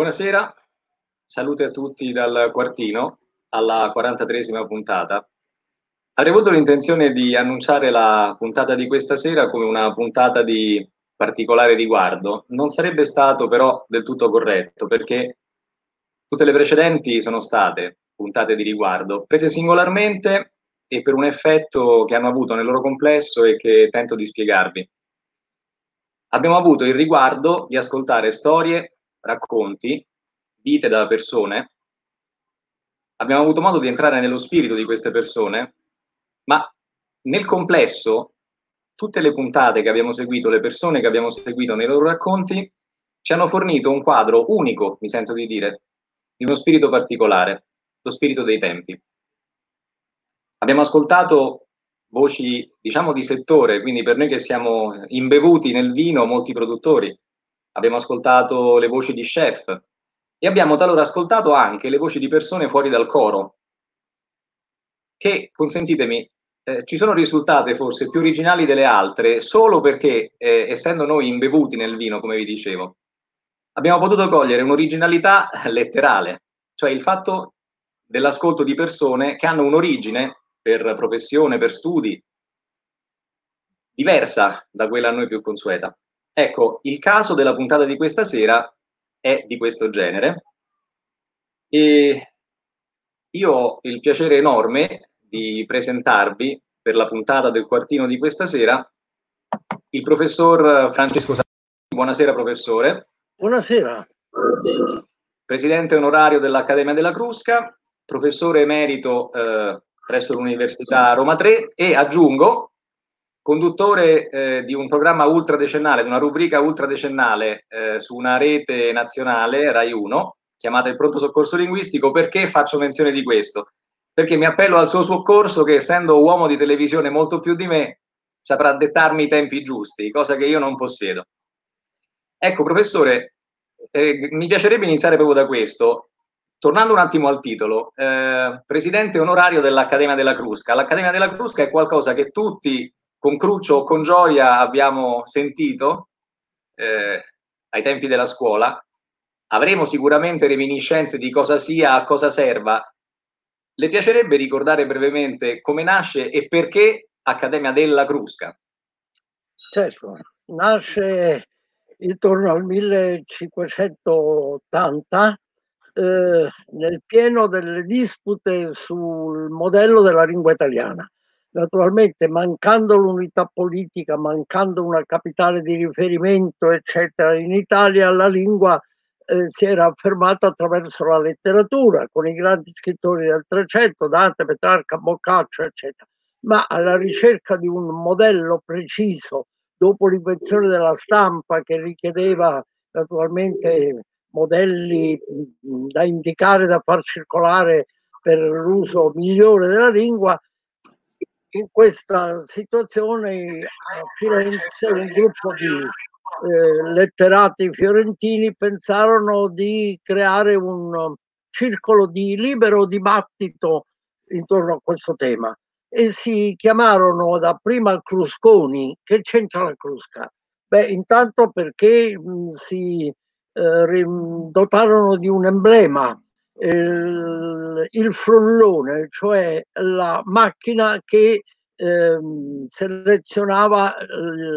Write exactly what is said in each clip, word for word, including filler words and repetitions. Buonasera, salute a tutti dal Quartino, alla quarantatreesima puntata. Avrei avuto l'intenzione di annunciare la puntata di questa sera come una puntata di particolare riguardo. Non sarebbe stato però del tutto corretto, perché tutte le precedenti sono state puntate di riguardo, prese singolarmente e per un effetto che hanno avuto nel loro complesso e che tento di spiegarvi. Abbiamo avuto il riguardo di ascoltare storie, racconti, vite da persone. Abbiamo avuto modo di entrare nello spirito di queste persone, ma nel complesso tutte le puntate che abbiamo seguito, le persone che abbiamo seguito nei loro racconti, ci hanno fornito un quadro unico, mi sento di dire, di uno spirito particolare, lo spirito dei tempi. Abbiamo ascoltato voci, diciamo, di settore, quindi per noi che siamo imbevuti nel vino, molti produttori. Abbiamo ascoltato le voci di chef e abbiamo talora ascoltato anche le voci di persone fuori dal coro, che, consentitemi, eh, ci sono risultate forse più originali delle altre, solo perché, eh, essendo noi imbevuti nel vino, come vi dicevo, abbiamo potuto cogliere un'originalità letterale, cioè il fatto dell'ascolto di persone che hanno un'origine per professione, per studi, diversa da quella a noi più consueta. Ecco, il caso della puntata di questa sera è di questo genere e io ho il piacere enorme di presentarvi per la puntata del Quartino di questa sera il professor Francesco Sabatini. Buonasera professore. Buonasera. Presidente onorario dell'Accademia della Crusca, professore emerito eh, presso l'Università Roma tre e, aggiungo, conduttore eh, di un programma ultradecennale, di una rubrica ultradecennale eh, su una rete nazionale, Rai uno, chiamata Il Pronto Soccorso Linguistico. Perché faccio menzione di questo? Perché mi appello al suo soccorso che, essendo uomo di televisione molto più di me, saprà dettarmi i tempi giusti, cosa che io non possiedo. Ecco, professore, eh, mi piacerebbe iniziare proprio da questo. Tornando un attimo al titolo, eh, presidente onorario dell'Accademia della Crusca. L'Accademia della Crusca è qualcosa che tutti, con cruccio o con gioia, abbiamo sentito eh, ai tempi della scuola. Avremo sicuramente reminiscenze di cosa sia, a cosa serva. Le piacerebbe ricordare brevemente come nasce e perché Accademia della Crusca? Certo, nasce intorno al millecinquecentottanta eh, nel pieno delle dispute sul modello della lingua italiana. Naturalmente, mancando l'unità politica, mancando una capitale di riferimento, eccetera, in Italia la lingua eh, si era affermata attraverso la letteratura, con i grandi scrittori del Trecento, Dante, Petrarca, Boccaccio, eccetera. Ma alla ricerca di un modello preciso, dopo l'invenzione della stampa, che richiedeva naturalmente modelli da indicare, da far circolare per l'uso migliore della lingua, in questa situazione a Firenze un gruppo di eh, letterati fiorentini pensarono di creare un circolo di libero dibattito intorno a questo tema e si chiamarono dapprima Crusconi. Che c'entra la Crusca? Beh, intanto perché mh, si eh, dotarono di un emblema, Il, il frullone, cioè la macchina che eh, selezionava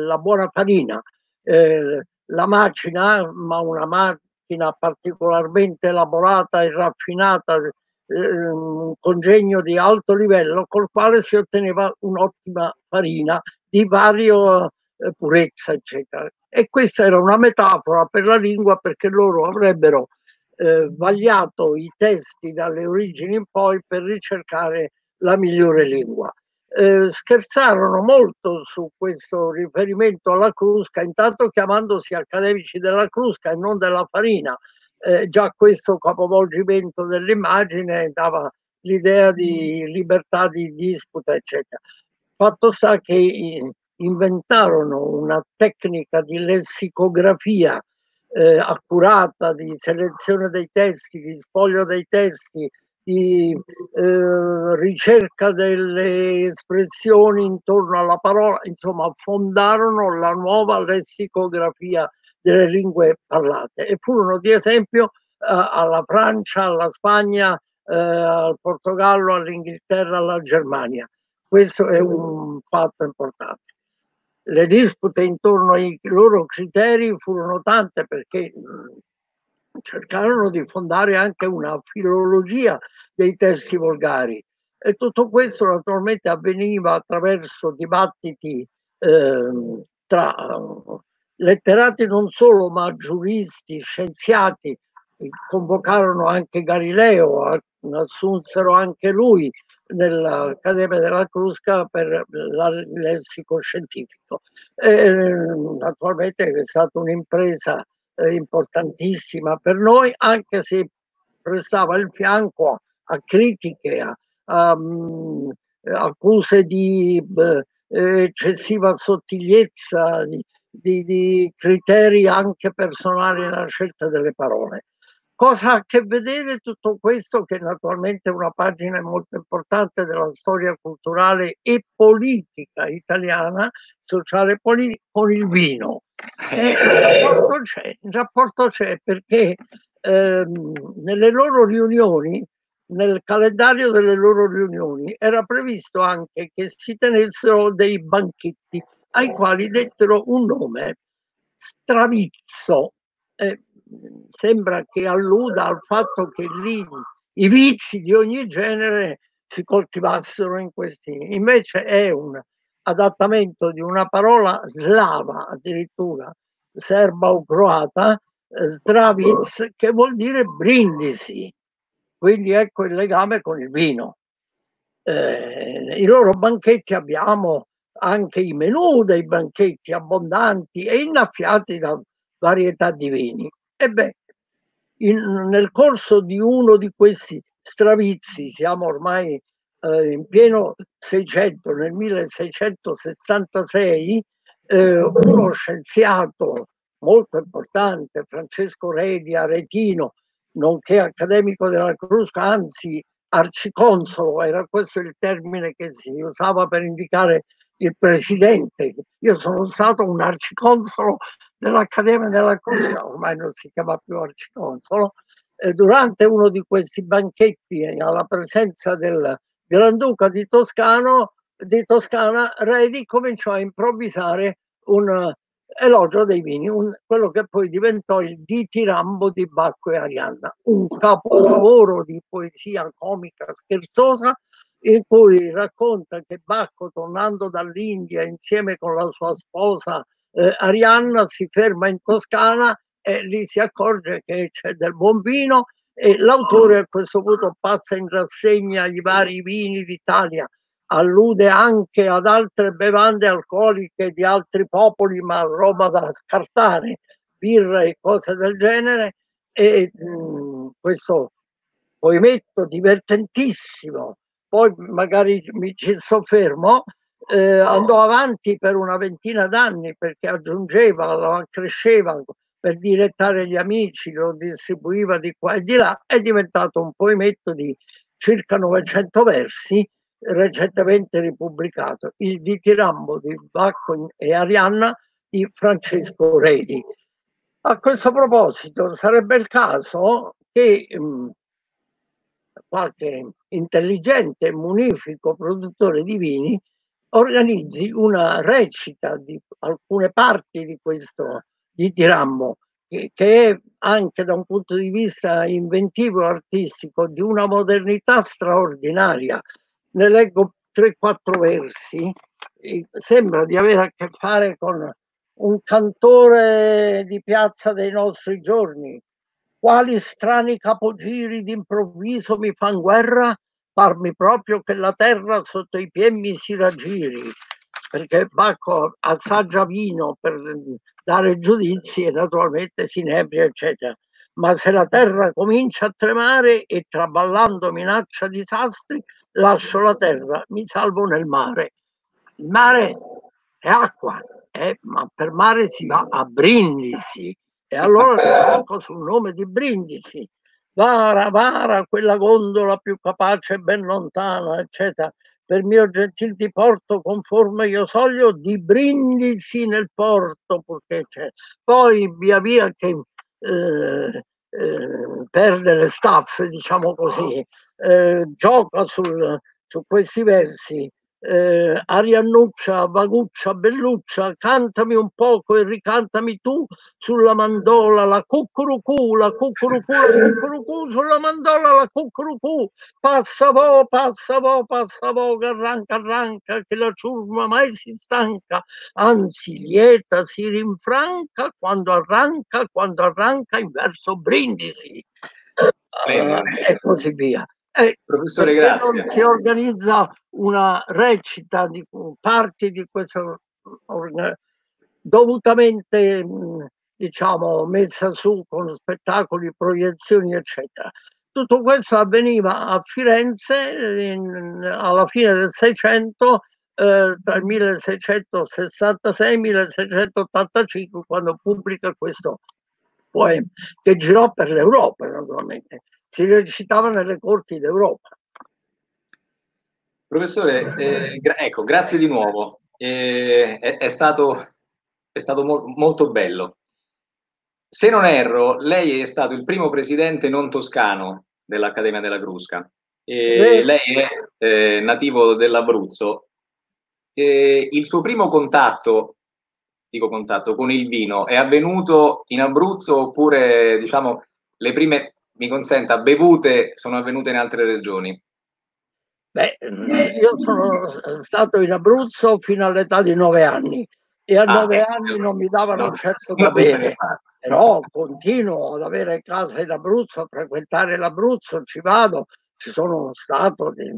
la buona farina, eh, la macina, ma una macchina particolarmente elaborata e raffinata, eh, un congegno di alto livello col quale si otteneva un'ottima farina di vario eh, purezza, eccetera. E questa era una metafora per la lingua, perché loro avrebbero Eh, vagliato i testi dalle origini in poi per ricercare la migliore lingua. Eh, scherzarono molto su questo riferimento alla Crusca, intanto chiamandosi accademici della Crusca e non della farina. Eh, già questo capovolgimento dell'immagine dava l'idea di libertà di disputa, eccetera. Fatto sta che inventarono una tecnica di lessicografia Eh, accurata, di selezione dei testi, di spoglio dei testi, di eh, ricerca delle espressioni intorno alla parola. Insomma, fondarono la nuova lessicografia delle lingue parlate e furono di esempio alla Francia, alla Spagna, eh, al Portogallo, all'Inghilterra, alla Germania. Questo è un fatto importante. Le dispute intorno ai loro criteri furono tante, perché mh, cercarono di fondare anche una filologia dei testi volgari, e tutto questo naturalmente avveniva attraverso dibattiti eh, tra letterati non solo, ma giuristi, scienziati. Convocarono anche Galileo, assunsero anche lui nell'Accademia della Crusca per il lessico scientifico. E, naturalmente è stata un'impresa importantissima per noi, anche se prestava il fianco a critiche, a, a, a accuse di eh, eccessiva sottigliezza, di, di, di criteri anche personali nella scelta delle parole. Cosa ha a che vedere tutto questo, che naturalmente è una pagina molto importante della storia culturale e politica italiana, sociale e politica, con il vino? E il rapporto c'è, perché ehm, nelle loro riunioni, nel calendario delle loro riunioni, era previsto anche che si tenessero dei banchetti ai quali dettero un nome, Stravizzo. Eh, sembra che alluda al fatto che lì i vizi di ogni genere si coltivassero in questi. Invece è un adattamento di una parola slava, addirittura serba o croata, Stravic, che vuol dire brindisi. Quindi ecco il legame con il vino. Eh, I loro banchetti, abbiamo anche i menù dei banchetti abbondanti e innaffiati da varietà di vini. Ebbene, nel corso di uno di questi stravizi, siamo ormai eh, in pieno Seicento, nel milleseicentosessantasei, eh, uno scienziato molto importante, Francesco Redi, aretino, nonché accademico della Crusca, anzi arciconsolo, era questo il termine che si usava per indicare il presidente. Io sono stato un arciconsolo dell'Accademia della Crusca, ormai non si chiama più arciconsolo. E durante uno di questi banchetti, alla presenza del Granduca di, Toscano, di Toscana, Redi cominciò a improvvisare un elogio dei vini, un, quello che poi diventò il Ditirambo di Bacco e Arianna, un capolavoro di poesia comica scherzosa, in cui racconta che Bacco, tornando dall'India insieme con la sua sposa eh, Arianna, si ferma in Toscana e lì si accorge che c'è del buon vino, e l'autore a questo punto passa in rassegna i vari vini d'Italia, allude anche ad altre bevande alcoliche di altri popoli, ma roba da scartare, birra e cose del genere, e mh, questo poemetto divertentissimo, poi magari mi ci soffermo, eh, andò avanti per una ventina d'anni, perché aggiungeva, lo accresceva per dilettare gli amici, lo distribuiva di qua e di là. È diventato un poemetto di circa novecento versi, recentemente ripubblicato, il Ditirambo di Bacco e Arianna di Francesco Redi. A questo proposito sarebbe il caso che mh, qualche intelligente e munifico produttore di vini organizzi una recita di alcune parti di questo Ditirambo, che, che è anche da un punto di vista inventivo e artistico di una modernità straordinaria. Ne leggo tre quattro versi, sembra di avere a che fare con un cantore di piazza dei nostri giorni. Quali strani capogiri d'improvviso mi fan guerra, farmi proprio che la terra sotto i piedi mi si raggiri, perché Bacco assaggia vino per dare giudizi e naturalmente si inebria, eccetera. Ma se la terra comincia a tremare e traballando minaccia disastri, lascio la terra, mi salvo nel mare. Il mare è acqua, eh, ma per mare si va a brindisi. E allora gioco sul nome di brindisi. Vara, vara, quella gondola più capace e ben lontana, eccetera. Per mio gentil diporto conforme io soglio, di brindisi nel porto, purché c'è. Poi via via che eh, eh, perde le staffe, diciamo così, eh, gioca sul, su questi versi. Eh, Ariannuccia, Vaguccia, Belluccia, cantami un poco e ricantami tu sulla mandola la cucurucù, la cucurucù, la cucurucù, sulla mandola la cucurucù, passa vo, passa vo, passa vo, che arranca, arranca, che la ciurma mai si stanca, anzi lieta si rinfranca quando arranca, quando arranca in verso brindisi, eh, eh, e così via. Eh, Professore, grazie. Si organizza una recita di parti di questo, dovutamente diciamo messa su con spettacoli, proiezioni eccetera. Tutto questo avveniva a Firenze in, alla fine del Seicento, eh, tra il milleseicentosessantasei e il milleseicentottantacinque, quando pubblica questo poema che girò per l'Europa, naturalmente. Si recitava nelle corti d'Europa. Professore, eh, gra ecco, grazie di nuovo. Eh, è, è stato, è stato mo molto bello. Se non erro, lei è stato il primo presidente non toscano dell'Accademia della Crusca. Eh, lei è eh, nativo dell'Abruzzo. Eh, il suo primo contatto, dico contatto, con il vino è avvenuto in Abruzzo, oppure, diciamo, le prime... mi consenta, bevute sono avvenute in altre regioni? Beh, io sono stato in Abruzzo fino all'età di nove anni e a ah, nove eh, anni non mi davano no, certo da bere, però continuo ad avere casa in Abruzzo, a frequentare l'Abruzzo, ci vado, ci sono stato di,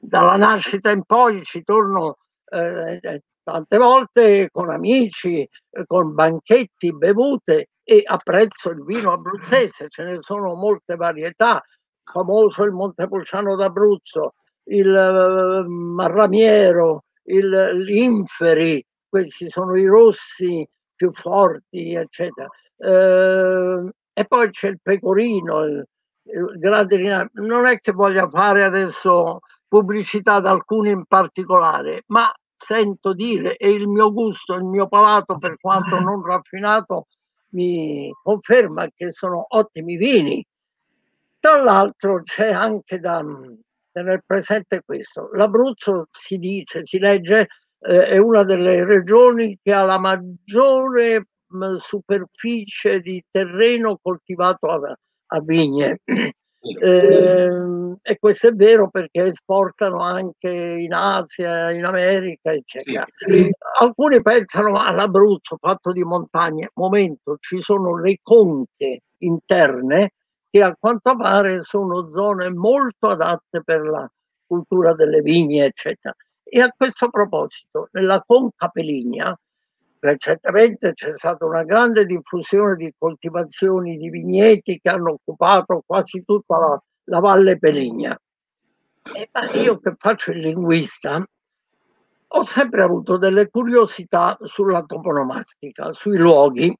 dalla nascita in poi, ci torno eh, tante volte con amici, con banchetti, bevute. E apprezzo il vino abruzzese, ce ne sono molte varietà, famoso il Montepulciano d'Abruzzo, il eh, Marramiero, l'Inferi, questi sono i rossi più forti, eccetera. Eh, e poi c'è il pecorino, il, il Gradinino. Non è che voglia fare adesso pubblicità ad alcuni in particolare, ma sento dire, e il mio gusto, il mio palato, per quanto non raffinato, mi conferma che sono ottimi vini. Tra l'altro c'è anche da tenere presente questo: l'Abruzzo, si dice, si legge, eh, è una delle regioni che ha la maggiore mh, superficie di terreno coltivato a, a vigne, eh, e questo è vero perché esportano anche in Asia, in America eccetera. Sì. Alcuni pensano all'Abruzzo fatto di montagne, momento, ci sono le conche interne che a quanto pare sono zone molto adatte per la cultura delle vigne eccetera. E a questo proposito, nella Conca Peligna recentemente c'è stata una grande diffusione di coltivazioni di vigneti che hanno occupato quasi tutta la, la Valle Peligna. E, ma io che faccio il linguista ho sempre avuto delle curiosità sulla toponomastica, sui luoghi.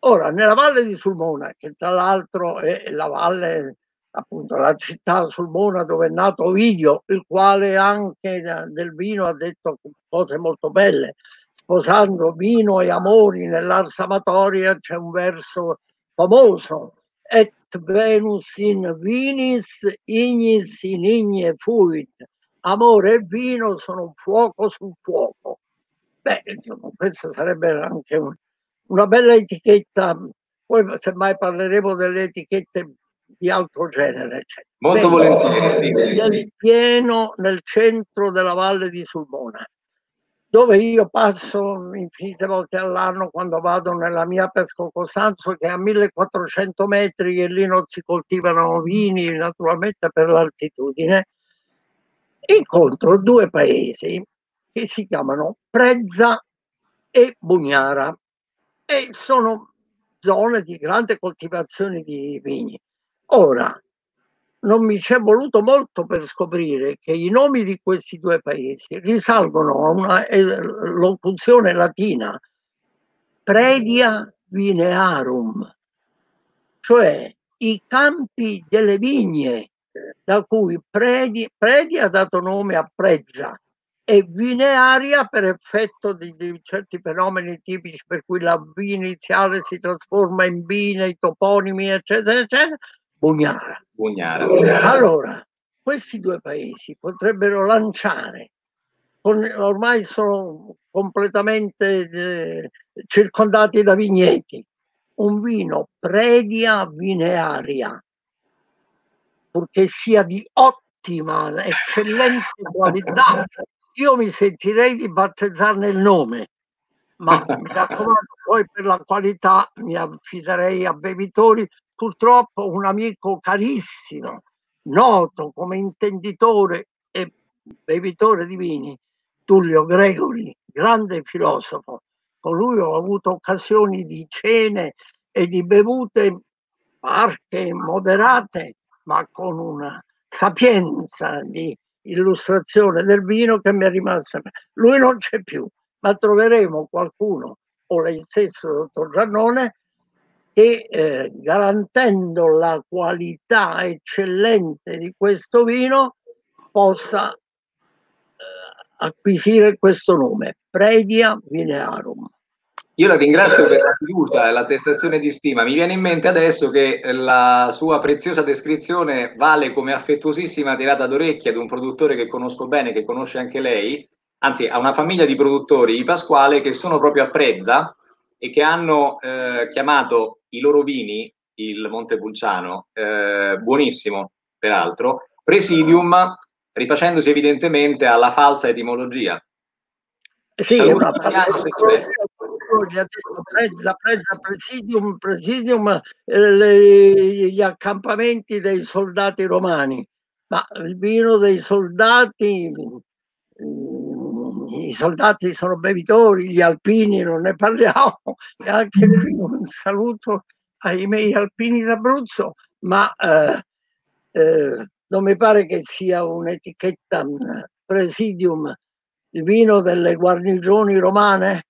Ora, nella Valle di Sulmona, che tra l'altro è la valle, appunto la città Sulmona dove è nato Ovidio, il quale anche del vino ha detto cose molto belle. Sposando vino e amori nell'ars amatoria, c'è un verso famoso: et venus in vinis, ignis in igne fuit. Amore e vino sono un fuoco sul fuoco. Beh, insomma, questa sarebbe anche un, una bella etichetta. Poi semmai parleremo delle etichette di altro genere. Cioè, molto volentieri. È pieno nel centro della Valle di Sulmona, dove io passo infinite volte all'anno quando vado nella mia Pesco Costanzo, che è a millequattrocento metri, e lì non si coltivano vini naturalmente per l'altitudine. Incontro due paesi che si chiamano Prezza e Bugnara, e sono zone di grande coltivazione di vini. Ora, non mi ci è voluto molto per scoprire che i nomi di questi due paesi risalgono a una locuzione latina, predia vinearum, cioè i campi delle vigne, da cui predi, predia ha dato nome a Prezza, e vinearia per effetto di, di certi fenomeni tipici per cui la V iniziale si trasforma in B nei toponimi, eccetera, eccetera. Bugnara. Bugnara, Bugnara. Allora, questi due paesi potrebbero lanciare, con, ormai sono completamente eh, circondati da vigneti, un vino Predia Vinearia, purché sia di ottima, eccellente qualità. Io mi sentirei di battezzarne il nome, ma mi raccomando, poi per la qualità mi affiderei a bevitori. Purtroppo un amico carissimo, noto come intenditore e bevitore di vini, Tullio Gregory, grande filosofo, con lui ho avuto occasioni di cene e di bevute parche moderate, ma con una sapienza di illustrazione del vino che mi è rimasta. Lui non c'è più, ma troveremo qualcuno, o lei stesso, dottor Giannone, che eh, garantendo la qualità eccellente di questo vino possa eh, acquisire questo nome, Predia Vinearum. Io la ringrazio per la fiducia e l'attestazione di stima. Mi viene in mente adesso che la sua preziosa descrizione vale come affettuosissima tirata d'orecchie ad un produttore che conosco bene, che conosce anche lei, anzi a una famiglia di produttori, i Pasquale, che sono proprio a Prezza e che hanno eh, chiamato i loro vini, il Montepulciano, eh, buonissimo peraltro, Presidium, rifacendosi evidentemente alla falsa etimologia. Sì, è una gli ha detto Prezza, Prezza, Presidium, Presidium, eh, le, gli accampamenti dei soldati romani, ma il vino dei soldati, eh, i soldati sono bevitori, gli alpini non ne parliamo, e anche un saluto ai miei alpini d'Abruzzo, ma eh, eh, non mi pare che sia un'etichetta. Presidium, il vino delle guarnigioni romane?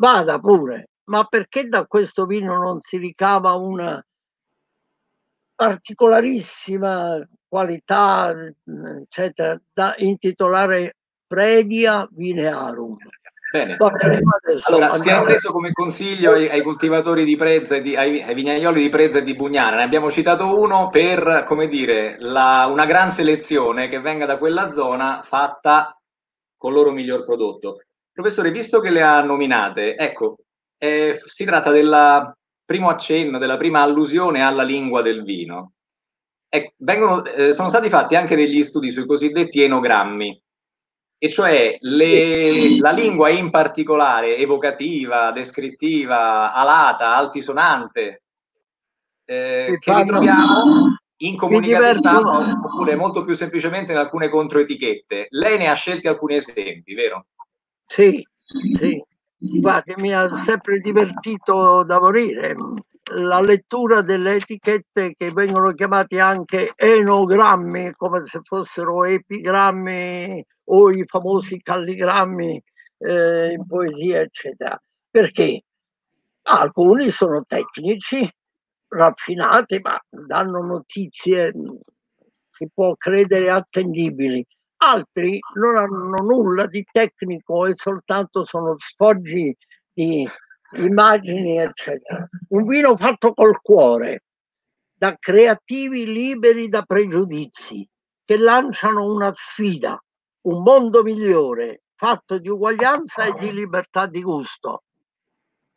Vada pure, ma perché da questo vino non si ricava una particolarissima qualità, eccetera, da intitolare Predia Vinearum? Bene, bene. Allora, si è atteso come consiglio ai, ai coltivatori di Prezza e di, ai, ai vignaioli di Prezza e di Bugnara. Ne abbiamo citato uno per, come dire, la, una gran selezione che venga da quella zona fatta col loro miglior prodotto. Professore, visto che le ha nominate, ecco, eh, si tratta del primo accenno, della prima allusione alla lingua del vino. Eh, vengono, eh, sono stati fatti anche degli studi sui cosiddetti enogrammi, e cioè le, la lingua in particolare evocativa, descrittiva, alata, altisonante, eh, che ritroviamo in comunicato stampa, oppure molto più semplicemente in alcune controetichette. Lei ne ha scelti alcuni esempi, vero? Sì, sì, guarda, mi ha sempre divertito da morire la lettura delle etichette che vengono chiamate anche enogrammi, come se fossero epigrammi o i famosi calligrammi eh, in poesia, eccetera. Perché alcuni sono tecnici, raffinati, ma danno notizie, si può credere, attendibili. Altri non hanno nulla di tecnico e soltanto sono sfoggi di immagini, eccetera. Un vino fatto col cuore, da creativi liberi da pregiudizi, che lanciano una sfida, un mondo migliore, fatto di uguaglianza e di libertà di gusto.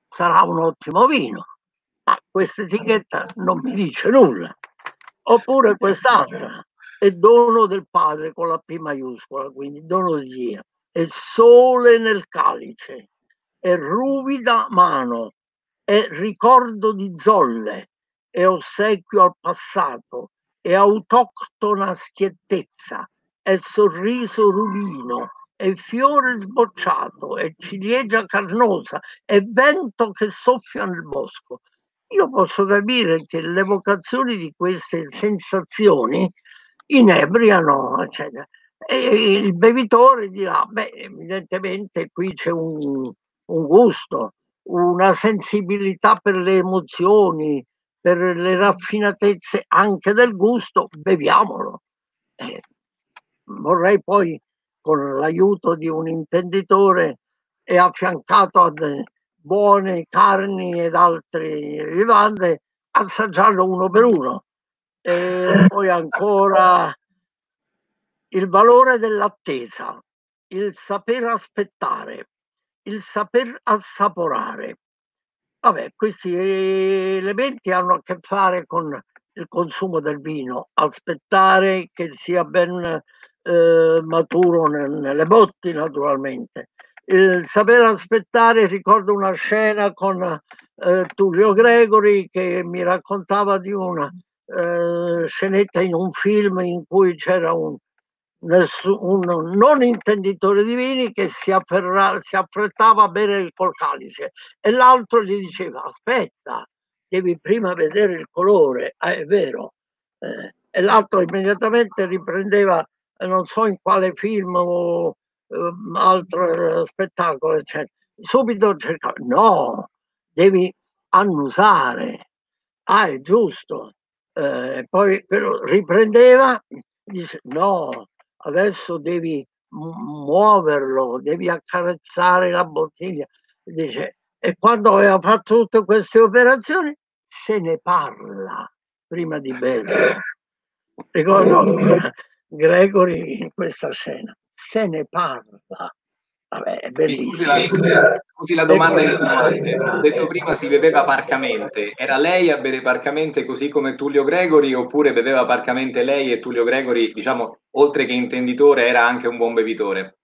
Sarà un ottimo vino, ma questa etichetta non mi dice nulla. Oppure quest'altra. È dono del padre con la P maiuscola, quindi dono di Dio, è sole nel calice, è ruvida mano, è ricordo di zolle, è ossequio al passato, è autoctona schiettezza, è sorriso rubino, è fiore sbocciato, è ciliegia carnosa, è vento che soffia nel bosco. Io posso capire che le evocazioni di queste sensazioni inebriano, eccetera. E il bevitore dirà: beh, evidentemente qui c'è un, un gusto, una sensibilità per le emozioni, per le raffinatezze anche del gusto, beviamolo. Eh, vorrei poi con l'aiuto di un intenditore e affiancato a buone carni ed altre vivande, assaggiarlo uno per uno. E poi ancora il valore dell'attesa, il saper aspettare, il saper assaporare. Vabbè, questi elementi hanno a che fare con il consumo del vino, aspettare che sia ben eh, maturo nelle botti, naturalmente. Il saper aspettare, ricordo una scena con eh, Tullio Gregory che mi raccontava di una eh, scenetta in un film in cui c'era un, un non intenditore di vini che si, afferra, si affrettava a bere il col calice e l'altro gli diceva: aspetta, devi prima vedere il colore. Ah, è vero. Eh, e l'altro immediatamente riprendeva non so in quale film o altro spettacolo, eccetera. Subito cercavo, no, devi annusare. Ah, è giusto. Eh, poi però riprendeva, dice no, adesso devi muoverlo, devi accarezzare la bottiglia. Dice, e quando aveva fatto tutte queste operazioni se ne parla prima di berlo. Ricordo Gregory in questa scena. Se ne parla. Vabbè, è bellissimo. Scusi la, scusi la domanda insinuante. Ho detto prima si beveva parcamente. Era lei a bere parcamente così come Tullio Gregory, oppure beveva parcamente lei e Tullio Gregory, diciamo, oltre che intenditore, era anche un buon bevitore?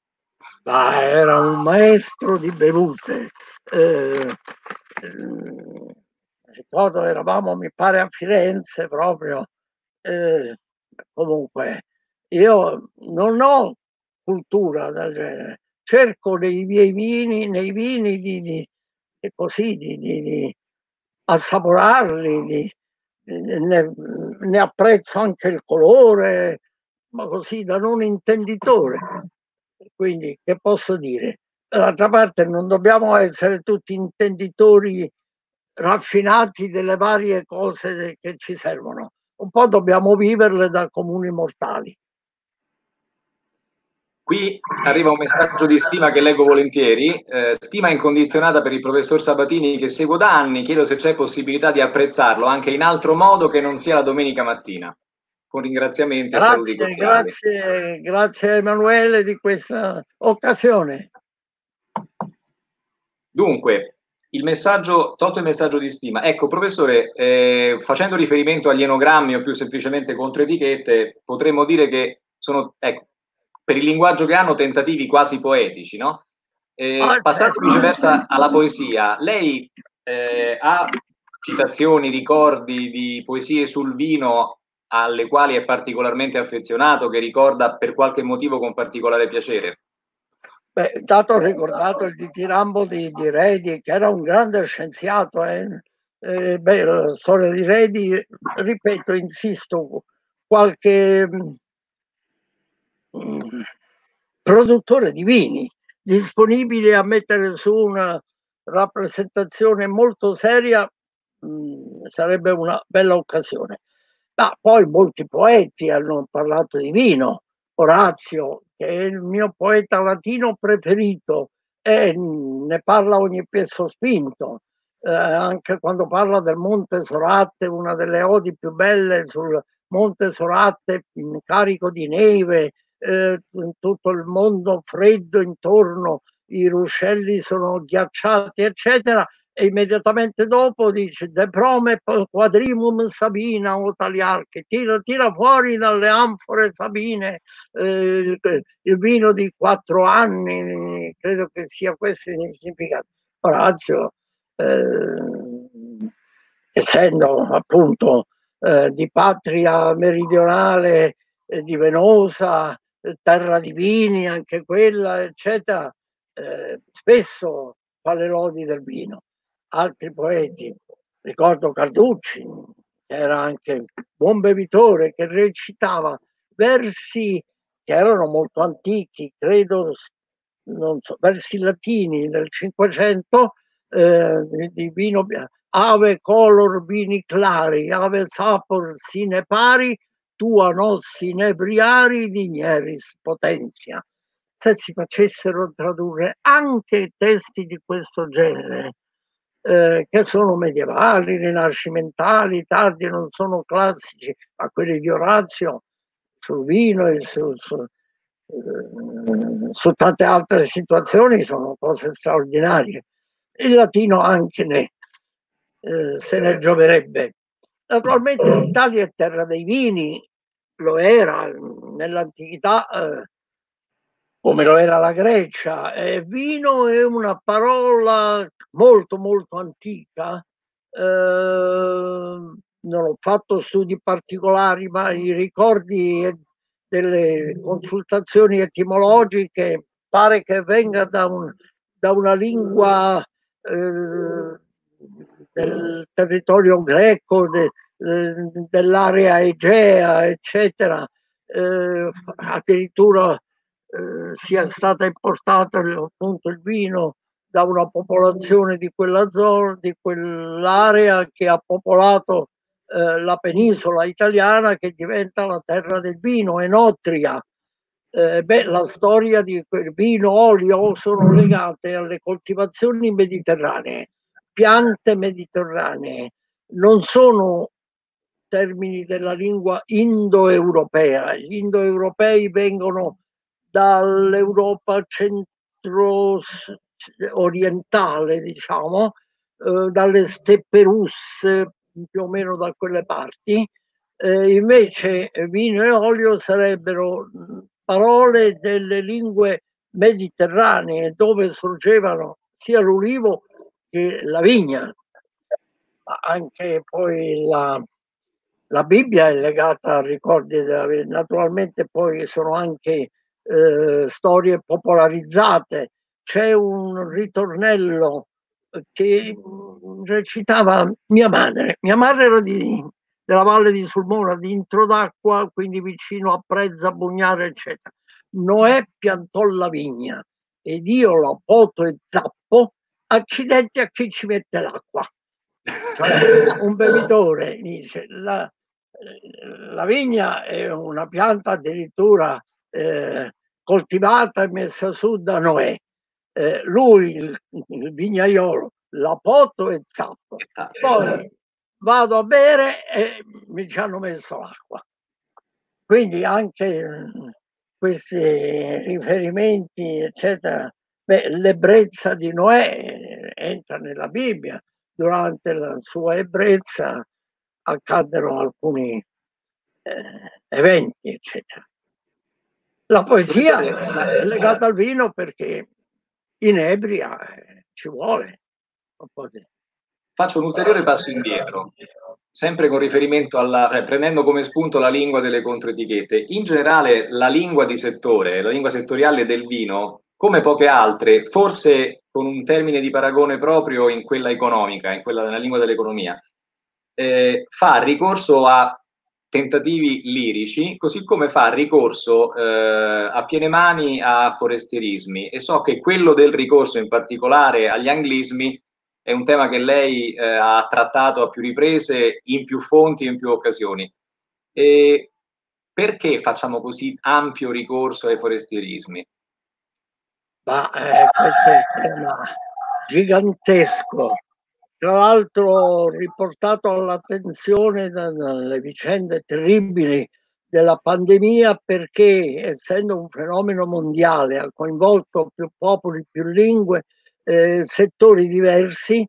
Ah, era un maestro di bevute. Eh, eh, ricordo, eravamo, mi pare, a Firenze proprio. Eh, comunque, io non ho cultura del genere, cerco nei miei vini, nei vini di, di, così, di, di, di assaporarli, di, ne, ne apprezzo anche il colore, ma così da non intenditore. Quindi che posso dire? D'altra parte non dobbiamo essere tutti intenditori raffinati delle varie cose che ci servono, un po' dobbiamo viverle da comuni mortali. Qui arriva un messaggio di stima che leggo volentieri, eh, stima incondizionata per il professor Sabatini che seguo da anni, chiedo se c'è possibilità di apprezzarlo anche in altro modo che non sia la domenica mattina. Con ringraziamenti e saluti. Grazie, grazie Emanuele di questa occasione. Dunque, il messaggio, tolto il messaggio di stima. Ecco, professore, eh, facendo riferimento agli enogrammi o più semplicemente controetichette, potremmo dire che sono... Ecco, per il linguaggio che hanno tentativi quasi poetici, no? Eh, ah, passato viceversa alla poesia, lei eh, ha citazioni, ricordi di poesie sul vino alle quali è particolarmente affezionato, che ricorda per qualche motivo con particolare piacere? Beh, intanto ho ricordato il Ditirambo di, di Redi, che era un grande scienziato. Eh? Eh, beh, la storia di Redi, ripeto, insisto, qualche... produttore di vini disponibile a mettere su una rappresentazione molto seria mh, sarebbe una bella occasione, ma poi molti poeti hanno parlato di vino. Orazio, che è il mio poeta latino preferito, e ne parla ogni piè sospinto, eh, anche quando parla del Monte Soratte, una delle odi più belle sul Monte Soratte carico di neve, Eh, tutto il mondo freddo intorno, i ruscelli sono ghiacciati, eccetera, e immediatamente dopo dice de prome quadrimum Sabina o taliarche, tira, tira fuori dalle anfore sabine eh, il, il vino di quattro anni, credo che sia questo il significato. Orazio, eh, essendo appunto eh, di patria meridionale, eh, di Venosa, terra di vini, anche quella, eccetera, eh, spesso fa le lodi del vino. Altri poeti, ricordo Carducci, che era anche buon bevitore, che recitava versi che erano molto antichi, credo, non so, versi latini del Cinquecento, eh, di vino bianco. Ave color vini clari, ave sapor sine pari, tua nos inebriari digneris potenzia. se si facessero tradurre anche testi di questo genere, eh, che sono medievali, rinascimentali, tardi, non sono classici, ma quelli di Orazio, sul vino e su, su, eh, su tante altre situazioni sono cose straordinarie. Il latino anche ne, eh, se ne gioverebbe. Naturalmente l'Italia è terra dei vini, lo era nell'antichità, eh, come lo era la Grecia. Eh, vino è una parola molto molto antica, eh, non ho fatto studi particolari, ma i ricordi delle consultazioni etimologiche pare che venga da, un, da una lingua eh, del territorio greco, de, de, dell'area egea, eccetera, eh, addirittura Eh, sia stata importata appunto il vino da una popolazione di quella zona, di quell'area che ha popolato eh, la penisola italiana, che diventa la terra del vino, Enotria. Eh, beh, la storia di quel vino, olio, sono legate alle coltivazioni mediterranee, piante mediterranee, non sono termini della lingua indoeuropea. Gli indoeuropei vengono dall'Europa centro-orientale, diciamo, eh, dalle steppe russe, più o meno da quelle parti. Eh, invece vino e olio sarebbero parole delle lingue mediterranee, dove sorgevano sia l'ulivo che la vigna. Ma anche poi la... la Bibbia è legata a ricordi della... Naturalmente poi sono anche Eh, storie popolarizzate. C'è un ritornello che recitava mia madre. Mia madre era di, della valle di Sulmona, di Introdacqua, quindi vicino a Prezza, Bugnara, eccetera. Noè piantò la vigna ed io la poto e tappo, accidenti a chi ci mette l'acqua. Cioè, un bevitore dice, la, la vigna è una pianta addirittura Eh, coltivata e messa su da Noè, eh, lui il, il vignaiolo, la poto e tappo, poi vado a bere e mi ci hanno messo l'acqua. Quindi anche mh, questi riferimenti, eccetera. Beh, l'ebbrezza di Noè entra nella Bibbia. Durante la sua ebbrezza accaddero alcuni eh, eventi, eccetera. La poesia è legata al vino perché inebria, ci vuole. Faccio un ulteriore passo indietro, sempre con riferimento alla, eh, prendendo come spunto la lingua delle controetichette. In generale la lingua di settore, la lingua settoriale del vino, come poche altre, forse con un termine di paragone proprio in quella economica, in quella nella lingua dell'economia, eh, fa ricorso a tentativi lirici, così come fa ricorso eh, a piene mani a forestierismi, e so che quello del ricorso in particolare agli anglismi è un tema che lei eh, ha trattato a più riprese, in più fonti, in più occasioni. E perché facciamo così ampio ricorso ai forestierismi? Ma eh, questo è un tema gigantesco, tra l'altro riportato all'attenzione dalle vicende terribili della pandemia, perché essendo un fenomeno mondiale ha coinvolto più popoli, più lingue, eh, settori diversi,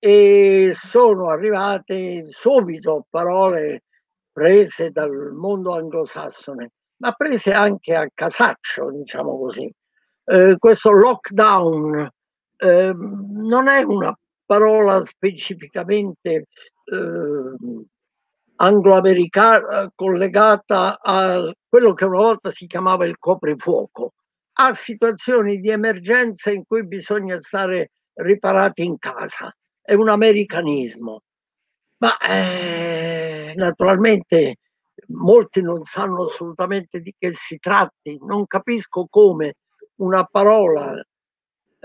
e sono arrivate subito parole prese dal mondo anglosassone, ma prese anche a casaccio, diciamo così. Eh, questo lockdown eh, non è una parola specificamente eh, angloamericana collegata a quello che una volta si chiamava il coprifuoco, a situazioni di emergenza in cui bisogna stare riparati in casa. È un americanismo, ma eh, naturalmente molti non sanno assolutamente di che si tratti. Non capisco come una parola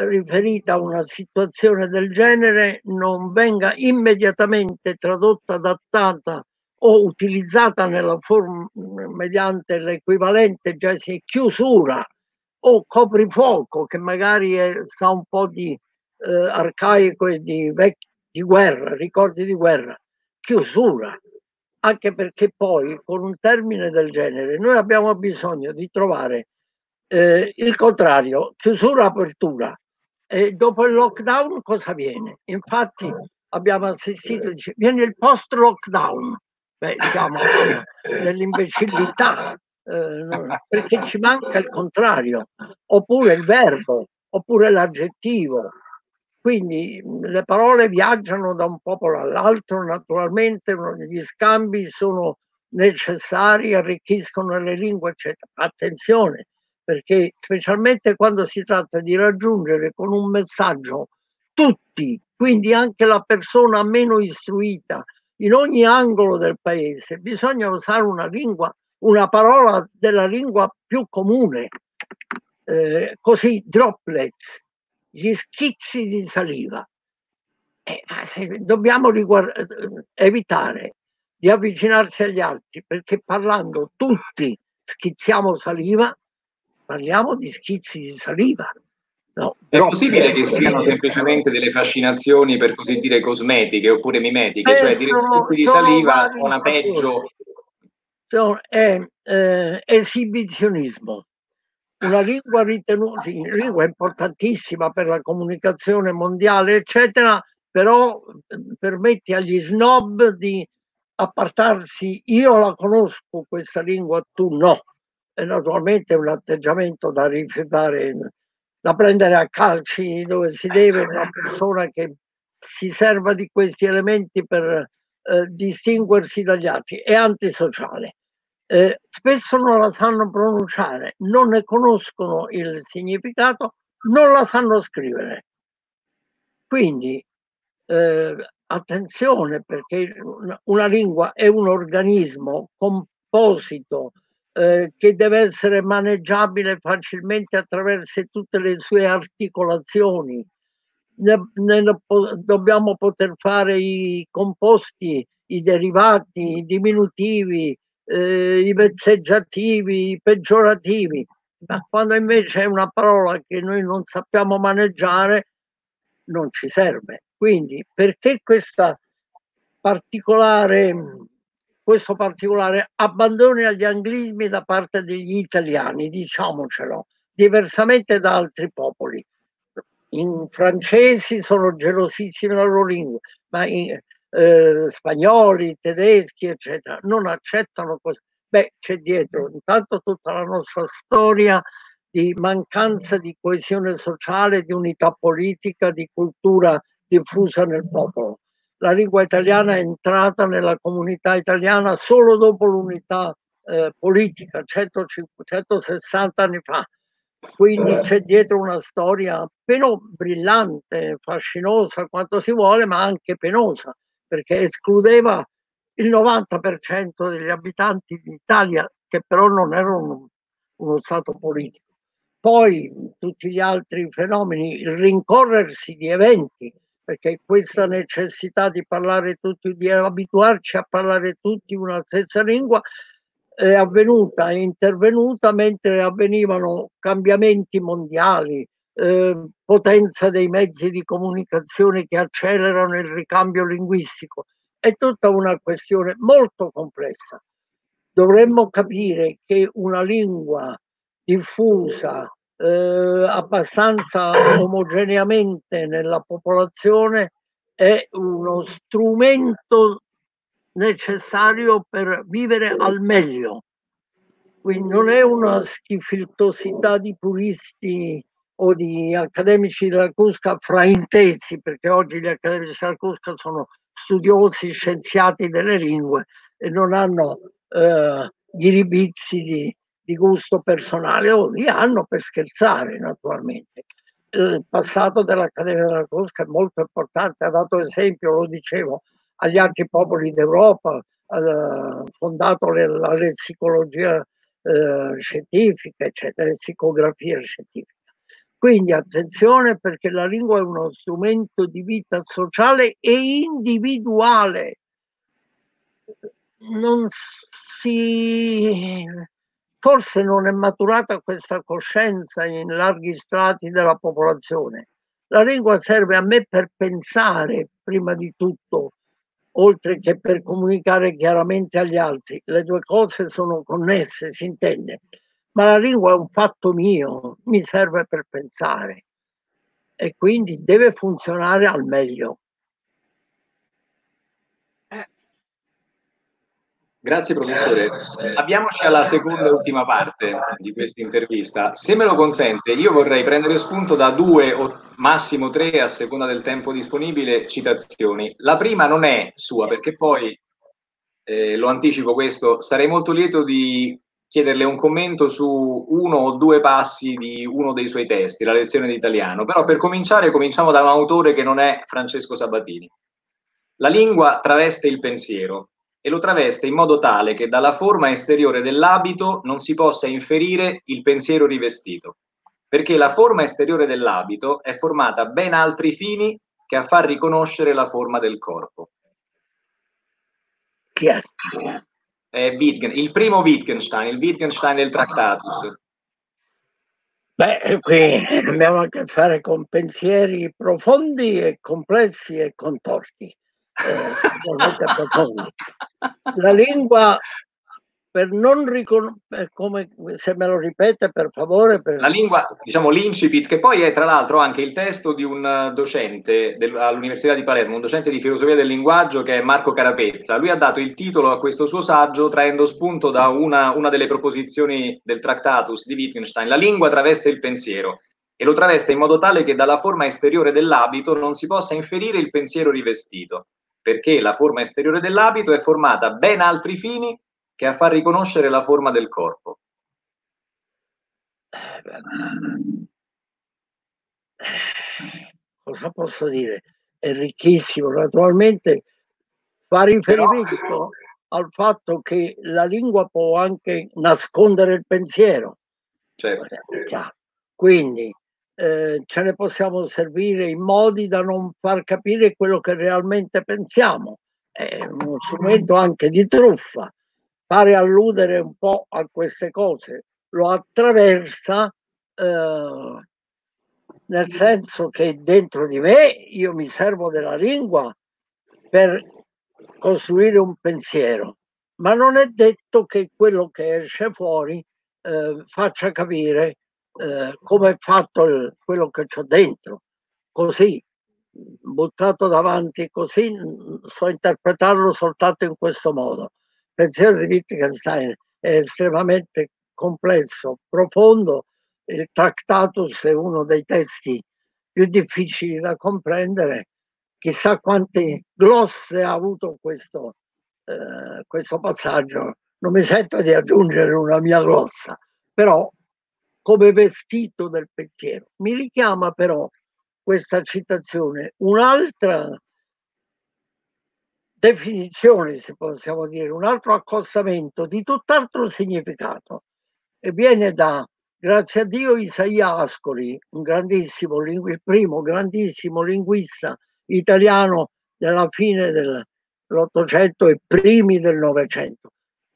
riferita a una situazione del genere non venga immediatamente tradotta, adattata o utilizzata nella forma mediante l'equivalente, già si è chiusura o coprifuoco, che magari è, sta un po' di eh, arcaico e di, di guerra, ricordi di guerra, chiusura, anche perché poi con un termine del genere noi abbiamo bisogno di trovare eh, il contrario, chiusura, apertura. E dopo il lockdown cosa viene? Infatti abbiamo assistito, dice, viene il post lockdown. Beh, siamo eh, nell'imbecillità, eh, perché ci manca il contrario, oppure il verbo, oppure l'aggettivo. Quindi le parole viaggiano da un popolo all'altro, naturalmente gli scambi sono necessari, arricchiscono le lingue, eccetera. Attenzione, perché specialmente quando si tratta di raggiungere con un messaggio tutti, quindi anche la persona meno istruita, in ogni angolo del paese, bisogna usare una lingua, una parola della lingua più comune, eh, così droplets, gli schizzi di saliva. Eh, se, dobbiamo evitare di avvicinarsi agli altri, perché parlando tutti schizziamo saliva, parliamo di schizzi di saliva. No, è possibile che siano semplicemente delle fascinazioni, per così dire, cosmetiche oppure mimetiche, eh, cioè dire schizzi di saliva suona peggio. Sono, è eh, esibizionismo. Una lingua ritenuta, in lingua importantissima per la comunicazione mondiale, eccetera, però permette agli snob di appartarsi. Io la conosco questa lingua, tu no. E naturalmente è un atteggiamento da rifiutare, da prendere a calci dove si deve, una persona che si serva di questi elementi per eh, distinguersi dagli altri. È antisociale. Eh, spesso non la sanno pronunciare, non ne conoscono il significato, non la sanno scrivere. Quindi eh, attenzione, perché una lingua è un organismo composito, Eh, che deve essere maneggiabile facilmente attraverso tutte le sue articolazioni. Ne, ne po- dobbiamo poter fare i composti, i derivati, i diminutivi, eh, i vezzeggiativi, i peggiorativi. Ma quando invece è una parola che noi non sappiamo maneggiare, non ci serve. Quindi perché questa particolare... questo particolare abbandono agli anglismi da parte degli italiani, diciamocelo, diversamente da altri popoli. I francesi sono gelosissimi della loro lingua, ma in, eh, spagnoli, tedeschi, eccetera, non accettano così. Beh, c'è dietro intanto tutta la nostra storia di mancanza di coesione sociale, di unità politica, di cultura diffusa nel popolo. La lingua italiana è entrata nella comunità italiana solo dopo l'unità eh, politica, centosessanta anni fa. Quindi c'è dietro una storia però brillante, fascinosa quanto si vuole, ma anche penosa, perché escludeva il novanta per cento degli abitanti d'Italia, che però non erano uno stato politico. Poi tutti gli altri fenomeni, il rincorrersi di eventi, perché questa necessità di parlare tutti, di abituarci a parlare tutti una stessa lingua, è avvenuta, è intervenuta mentre avvenivano cambiamenti mondiali, eh, potenza dei mezzi di comunicazione che accelerano il ricambio linguistico. È tutta una questione molto complessa. Dovremmo capire che una lingua diffusa, Eh, abbastanza omogeneamente nella popolazione, è uno strumento necessario per vivere al meglio. Quindi non è una schifiltosità di puristi o di accademici della Crusca fraintesi, perché oggi gli accademici della Crusca sono studiosi, scienziati delle lingue e non hanno eh, ghiribizzi di di gusto personale, o li hanno per scherzare naturalmente. Il passato dell'Accademia della Crusca è molto importante, ha dato esempio, lo dicevo, agli altri popoli d'Europa, ha fondato la lessicologia eh, scientifica, eccetera, lessicografia scientifica. Quindi attenzione, perché la lingua è uno strumento di vita sociale e individuale. Non si... Forse non è maturata questa coscienza in larghi strati della popolazione. La lingua serve a me per pensare, prima di tutto, oltre che per comunicare chiaramente agli altri. Le due cose sono connesse, si intende. Ma la lingua è un fatto mio, mi serve per pensare e quindi deve funzionare al meglio. Grazie professore. Avviamoci alla seconda e ultima parte di questa intervista. Se me lo consente, io vorrei prendere spunto da due o massimo tre, a seconda del tempo disponibile, citazioni. La prima non è sua, perché poi, eh, lo anticipo questo, sarei molto lieto di chiederle un commento su uno o due passi di uno dei suoi testi, la lezione di italiano. Però per cominciare, cominciamo da un autore che non è Francesco Sabatini. La lingua traveste il pensiero. E lo traveste in modo tale che dalla forma esteriore dell'abito non si possa inferire il pensiero rivestito, perché la forma esteriore dell'abito è formata a ben altri fini che a far riconoscere la forma del corpo. Chiaro. È Wittgen, il primo Wittgenstein, il Wittgenstein del Tractatus. Beh, qui abbiamo a che fare con pensieri profondi e complessi e contorti. La lingua, per non riconoscere, come se me lo ripete per favore, per... la lingua, diciamo l'incipit, che poi è tra l'altro anche il testo di un docente all'Università di Palermo, un docente di filosofia del linguaggio che è Marco Carapezza. Lui ha dato il titolo a questo suo saggio traendo spunto da una, una delle proposizioni del Tractatus di Wittgenstein. La lingua traveste il pensiero e lo traveste in modo tale che dalla forma esteriore dell'abito non si possa inferire il pensiero rivestito, perché la forma esteriore dell'abito è formata a ben altri fini che a far riconoscere la forma del corpo. Cosa posso dire? È ricchissimo, naturalmente fa riferimento Però... al fatto che la lingua può anche nascondere il pensiero. Certo. Quindi Eh, ce ne possiamo servire in modi da non far capire quello che realmente pensiamo. È uno strumento anche di truffa, pare alludere un po' a queste cose. Lo attraversa eh, nel senso che dentro di me io mi servo della lingua per costruire un pensiero, ma non è detto che quello che esce fuori eh, faccia capire Eh, come è fatto il, quello che c'ho dentro, così buttato davanti, così so interpretarlo soltanto in questo modo. Il pensiero di Wittgenstein è estremamente complesso, profondo. Il Tractatus è uno dei testi più difficili da comprendere. Chissà quante glosse ha avuto questo, eh, questo passaggio. Non mi sento di aggiungere una mia glossa, però come vestito del pensiero. Mi richiama però questa citazione un'altra definizione, se possiamo dire, un altro accostamento di tutt'altro significato, e viene da, grazie a Dio, Isaia Ascoli, un grandissimo, il primo grandissimo linguista italiano della fine dell'Ottocento e primi del Novecento.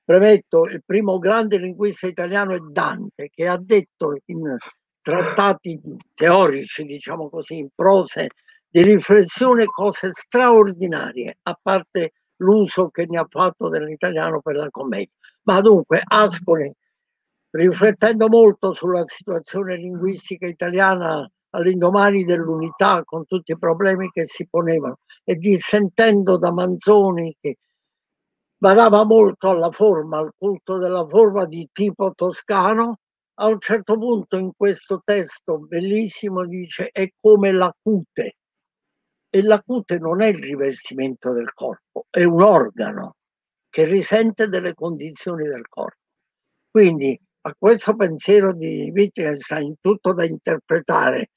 Premetto, il primo grande linguista italiano è Dante, che ha detto in trattati teorici, diciamo così, in prose di riflessione, cose straordinarie, a parte l'uso che ne ha fatto dell'italiano per la commedia. Ma dunque Ascoli, riflettendo molto sulla situazione linguistica italiana all'indomani dell'unità, con tutti i problemi che si ponevano, e dissentendo da Manzoni, che badava molto alla forma, al culto della forma di tipo toscano, a un certo punto in questo testo bellissimo dice: è come la cute, e la cute non è il rivestimento del corpo, è un organo che risente delle condizioni del corpo. Quindi a questo pensiero di Wittgenstein, tutto da interpretare,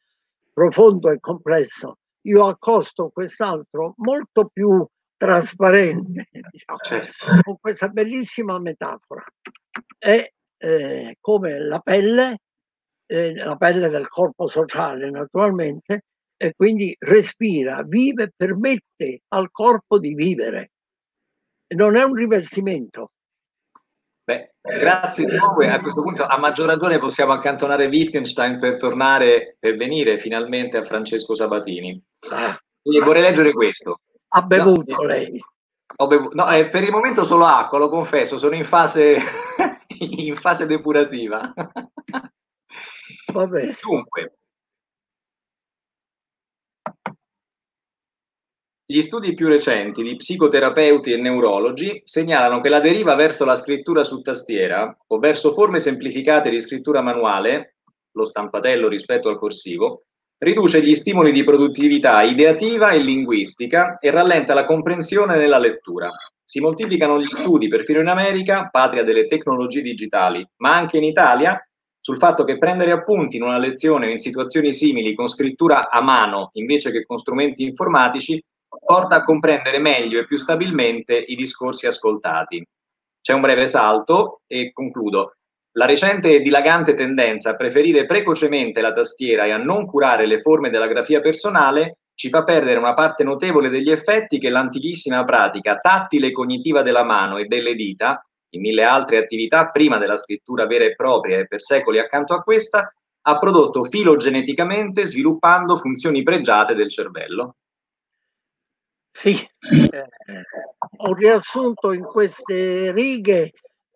profondo e complesso, io accosto quest'altro molto più trasparente, diciamo, certo, con questa bellissima metafora. È eh, come la pelle, eh, la pelle del corpo sociale naturalmente, e quindi respira, vive, permette al corpo di vivere. Non è un rivestimento, Beh, grazie di nuovo. A questo punto, a maggior ragione, possiamo accantonare Wittgenstein per tornare, per venire finalmente a Francesco Sabatini. Ah, e vorrei leggere questo. Ha bevuto, no, lei? Ho bevuto. No, eh, per il momento solo acqua, lo confesso, sono in fase, in fase depurativa. Vabbè. Dunque, gli studi più recenti di psicoterapeuti e neurologi segnalano che la deriva verso la scrittura su tastiera o verso forme semplificate di scrittura manuale, lo stampatello rispetto al corsivo, riduce gli stimoli di produttività ideativa e linguistica e rallenta la comprensione nella lettura. Si moltiplicano gli studi, perfino in America, patria delle tecnologie digitali, ma anche in Italia, sul fatto che prendere appunti in una lezione o in situazioni simili con scrittura a mano invece che con strumenti informatici porta a comprendere meglio e più stabilmente i discorsi ascoltati. C'è un breve salto e concludo. La recente e dilagante tendenza a preferire precocemente la tastiera e a non curare le forme della grafia personale ci fa perdere una parte notevole degli effetti che l'antichissima pratica tattile e cognitiva della mano e delle dita, in mille altre attività prima della scrittura vera e propria e per secoli accanto a questa, ha prodotto filogeneticamente, sviluppando funzioni pregiate del cervello. Sì, eh, ho riassunto in queste righe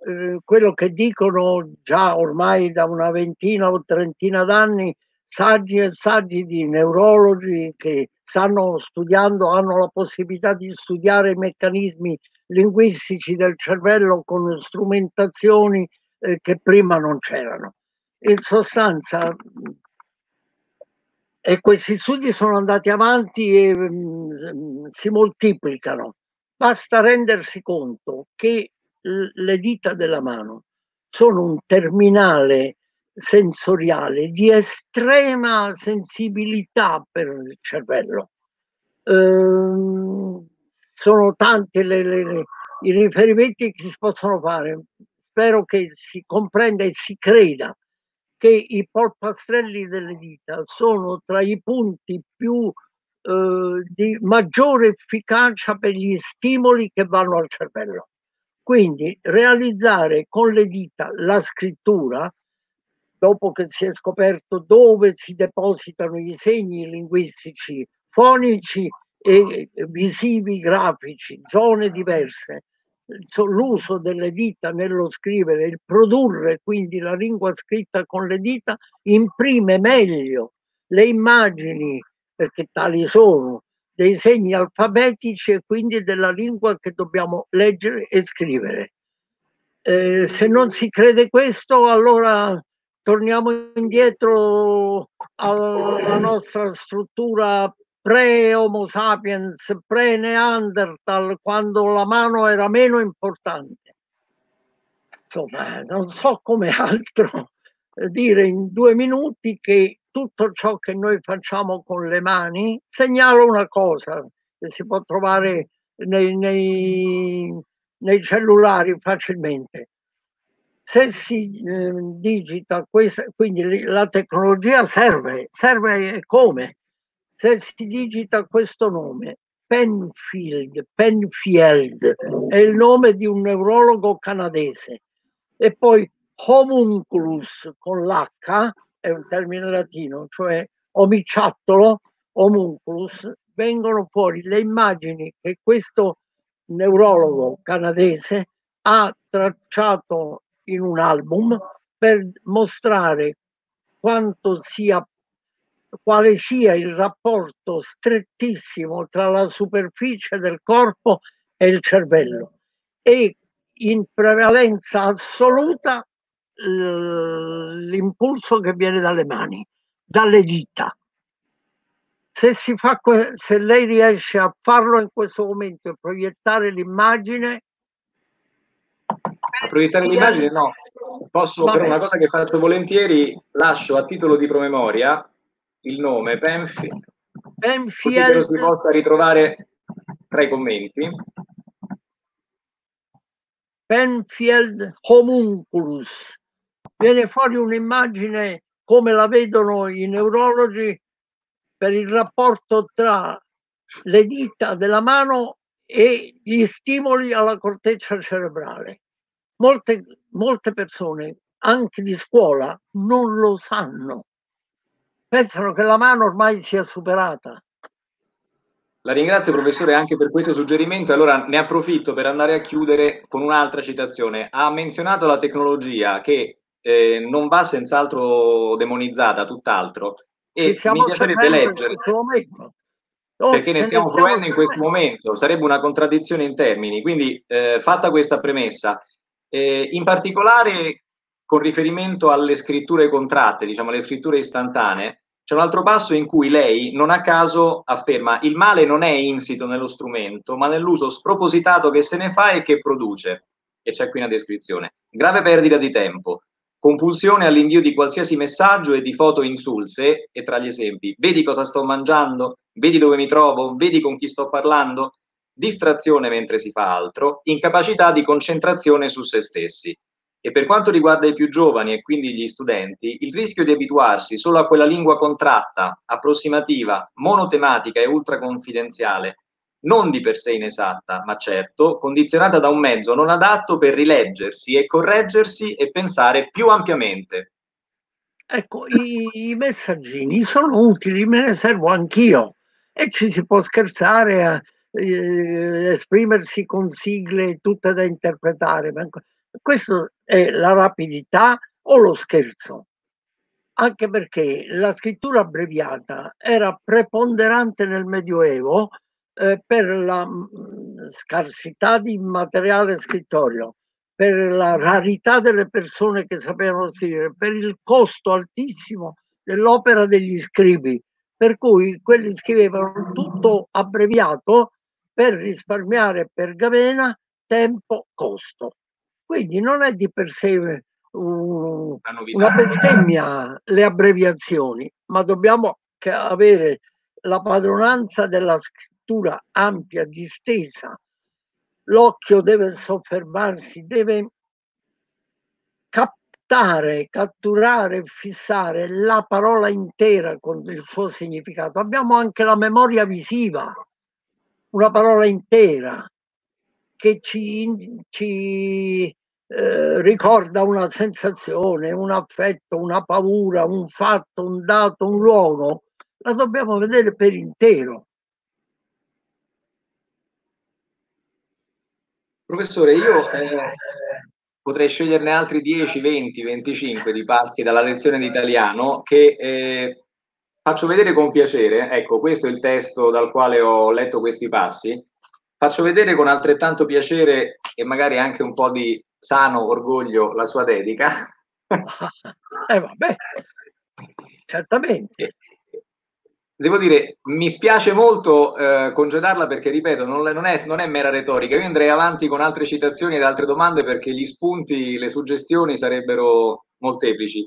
eh, quello che dicono già ormai da una ventina o trentina d'anni saggi e saggi di neurologi che stanno studiando, hanno la possibilità di studiare i meccanismi linguistici del cervello con strumentazioni eh, che prima non c'erano. In sostanza... E questi studi sono andati avanti e mh, si moltiplicano. Basta rendersi conto che le dita della mano sono un terminale sensoriale di estrema sensibilità per il cervello. Ehm, sono tanti le, le, le, i riferimenti che si possono fare. Spero che si comprenda e si creda che i polpastrelli delle dita sono tra i punti più eh, di maggiore efficacia per gli stimoli che vanno al cervello. Quindi realizzare con le dita la scrittura, dopo che si è scoperto dove si depositano i segni linguistici, fonici e visivi, grafici, zone diverse, l'uso delle dita nello scrivere, il produrre quindi la lingua scritta con le dita imprime meglio le immagini, perché tali sono, dei segni alfabetici e quindi della lingua che dobbiamo leggere e scrivere. Eh, se non si crede questo, allora torniamo indietro alla nostra struttura pre-Homo sapiens, pre-Neanderthal, quando la mano era meno importante. Insomma, non so come altro dire in due minuti che tutto ciò che noi facciamo con le mani segnala una cosa che si può trovare nei, nei, nei cellulari facilmente. Se si eh, digita, questa, quindi la tecnologia serve, serve come? Se si digita questo nome, Penfield, Penfield, è il nome di un neurologo canadese, e poi Homunculus con l'H, è un termine latino, cioè omiciattolo, homunculus, vengono fuori le immagini che questo neurologo canadese ha tracciato in un album per mostrare quanto sia quale sia il rapporto strettissimo tra la superficie del corpo e il cervello, e in prevalenza assoluta l'impulso che viene dalle mani, dalle dita. Se, si fa, se lei riesce a farlo in questo momento e proiettare l'immagine... A proiettare l'immagine no, posso, però una cosa che faccio volentieri, lascio a titolo di promemoria il nome Penfield, Penfield. Così che lo si possa ritrovare tra i commenti. Penfield Homunculus, viene fuori un'immagine come la vedono i neurologi per il rapporto tra le dita della mano e gli stimoli alla corteccia cerebrale. molte, molte persone, anche di scuola, non lo sanno. Pensano che la mano ormai sia superata. La ringrazio, professore, anche per questo suggerimento. Allora ne approfitto per andare a chiudere con un'altra citazione. Ha menzionato la tecnologia, che eh, non va senz'altro demonizzata, tutt'altro. E mi piacerebbe leggere, oh, perché ne stiamo fruendo in questo momento. Sarebbe una contraddizione in termini. Quindi, eh, fatta questa premessa, eh, in particolare con riferimento alle scritture contratte, diciamo alle scritture istantanee, c'è un altro passo in cui lei, non a caso, afferma: il male non è insito nello strumento, ma nell'uso spropositato che se ne fa e che produce. E c'è qui una descrizione. Grave perdita di tempo, compulsione all'invio di qualsiasi messaggio e di foto insulse, e tra gli esempi: vedi cosa sto mangiando, vedi dove mi trovo, vedi con chi sto parlando, distrazione mentre si fa altro, incapacità di concentrazione su se stessi. E per quanto riguarda i più giovani e quindi gli studenti, il rischio di abituarsi solo a quella lingua contratta, approssimativa, monotematica e ultraconfidenziale, non di per sé inesatta, ma certo condizionata da un mezzo non adatto per rileggersi e correggersi e pensare più ampiamente. Ecco, i, i messaggini sono utili, me ne servo anch'io, e ci si può scherzare a eh, esprimersi con sigle tutte da interpretare, ma questo è la rapidità o lo scherzo, anche perché la scrittura abbreviata era preponderante nel Medioevo eh, per la mh, scarsità di materiale scrittorio, per la rarità delle persone che sapevano scrivere, per il costo altissimo dell'opera degli scribi, per cui quelli scrivevano tutto abbreviato per risparmiare pergamena, tempo, costo. Quindi non è di per sé uh, una bestemmia le abbreviazioni, ma dobbiamo avere la padronanza della scrittura ampia, distesa. L'occhio deve soffermarsi, deve captare, catturare, fissare la parola intera con il suo significato. Abbiamo anche la memoria visiva, una parola intera che ci... ci Eh, ricorda una sensazione, un affetto, una paura, un fatto, un dato, un luogo. La dobbiamo vedere per intero. Professore, io eh, potrei sceglierne altri dieci, venti, venticinque di parti dalla lezione di italiano che eh, faccio vedere con piacere. Ecco, questo è il testo dal quale ho letto questi passi. Faccio vedere con altrettanto piacere e magari anche un po' di sano orgoglio la sua dedica. Eh vabbè, certamente. Devo dire, mi spiace molto eh, congedarla perché, ripeto, non, non, è, non è mera retorica. Io andrei avanti con altre citazioni ed altre domande perché gli spunti, le suggestioni sarebbero molteplici.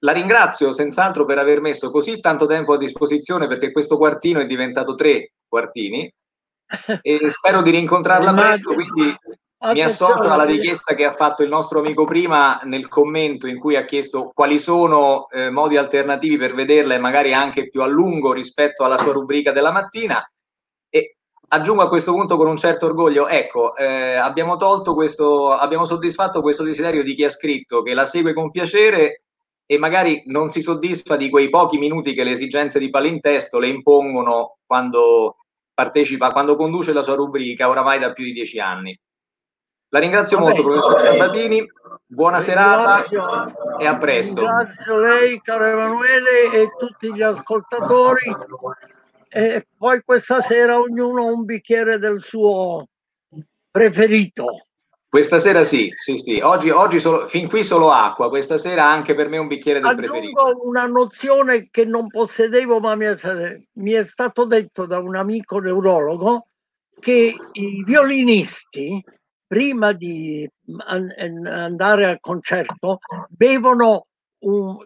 La ringrazio senz'altro per aver messo così tanto tempo a disposizione, perché questo quartino è diventato tre quartini, e spero di rincontrarla presto, quindi... Mi associo alla richiesta che ha fatto il nostro amico prima nel commento, in cui ha chiesto quali sono eh, modi alternativi per vederla e magari anche più a lungo rispetto alla sua rubrica della mattina. E aggiungo a questo punto con un certo orgoglio, ecco, eh, abbiamo tolto questo, abbiamo soddisfatto questo desiderio di chi ha scritto, che la segue con piacere e magari non si soddisfa di quei pochi minuti che le esigenze di palintesto le impongono quando partecipa, quando conduce la sua rubrica oramai da più di dieci anni. La ringrazio molto, professor Sabatini, buona serata e a presto. Ringrazio lei, caro Emanuele, e tutti gli ascoltatori, e poi questa sera ognuno un bicchiere del suo preferito. Questa sera sì, sì, sì. Oggi, oggi solo, fin qui solo acqua, questa sera anche per me un bicchiere del Aggiungo preferito. Una nozione che non possedevo, ma mi è, mi è stato detto da un amico neurologo, che i violinisti prima di andare al concerto bevono, un,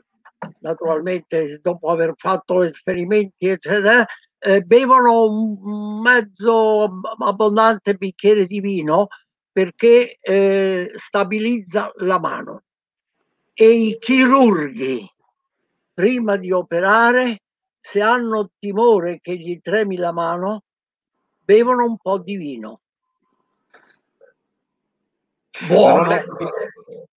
naturalmente dopo aver fatto esperimenti eccetera, eh, bevono un mezzo abbondante bicchiere di vino, perché eh, stabilizza la mano. E i chirurghi prima di operare, se hanno timore che gli tremi la mano, bevono un po' di vino. Buono. Non, ho letto,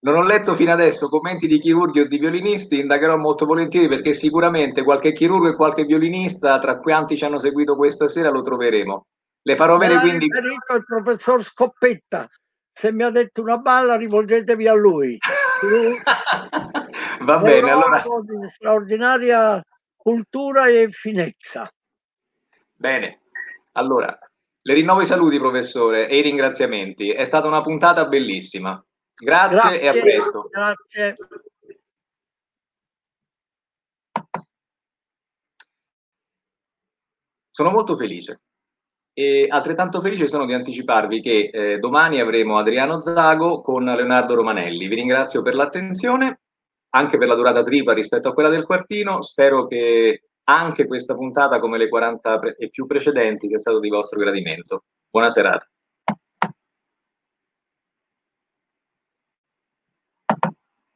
non ho letto fino adesso commenti di chirurghi o di violinisti, indagherò molto volentieri, perché sicuramente qualche chirurgo e qualche violinista tra quanti ci hanno seguito questa sera lo troveremo. Le farò avere quindi... Il professor Scoppetta, se mi ha detto una balla rivolgetevi a lui. Va bene, allora... Di straordinaria cultura e finezza. Bene, allora... Le rinnovo i saluti, professore, e i ringraziamenti. È stata una puntata bellissima. Grazie, grazie e a presto. Grazie. Sono molto felice e altrettanto felice sono di anticiparvi che eh, domani avremo Adriano Zago con Leonardo Romanelli. Vi ringrazio per l'attenzione, anche per la durata tripla rispetto a quella del Quartino. Spero che... anche questa puntata, come le quaranta e più precedenti, sia stato di vostro gradimento. Buona serata.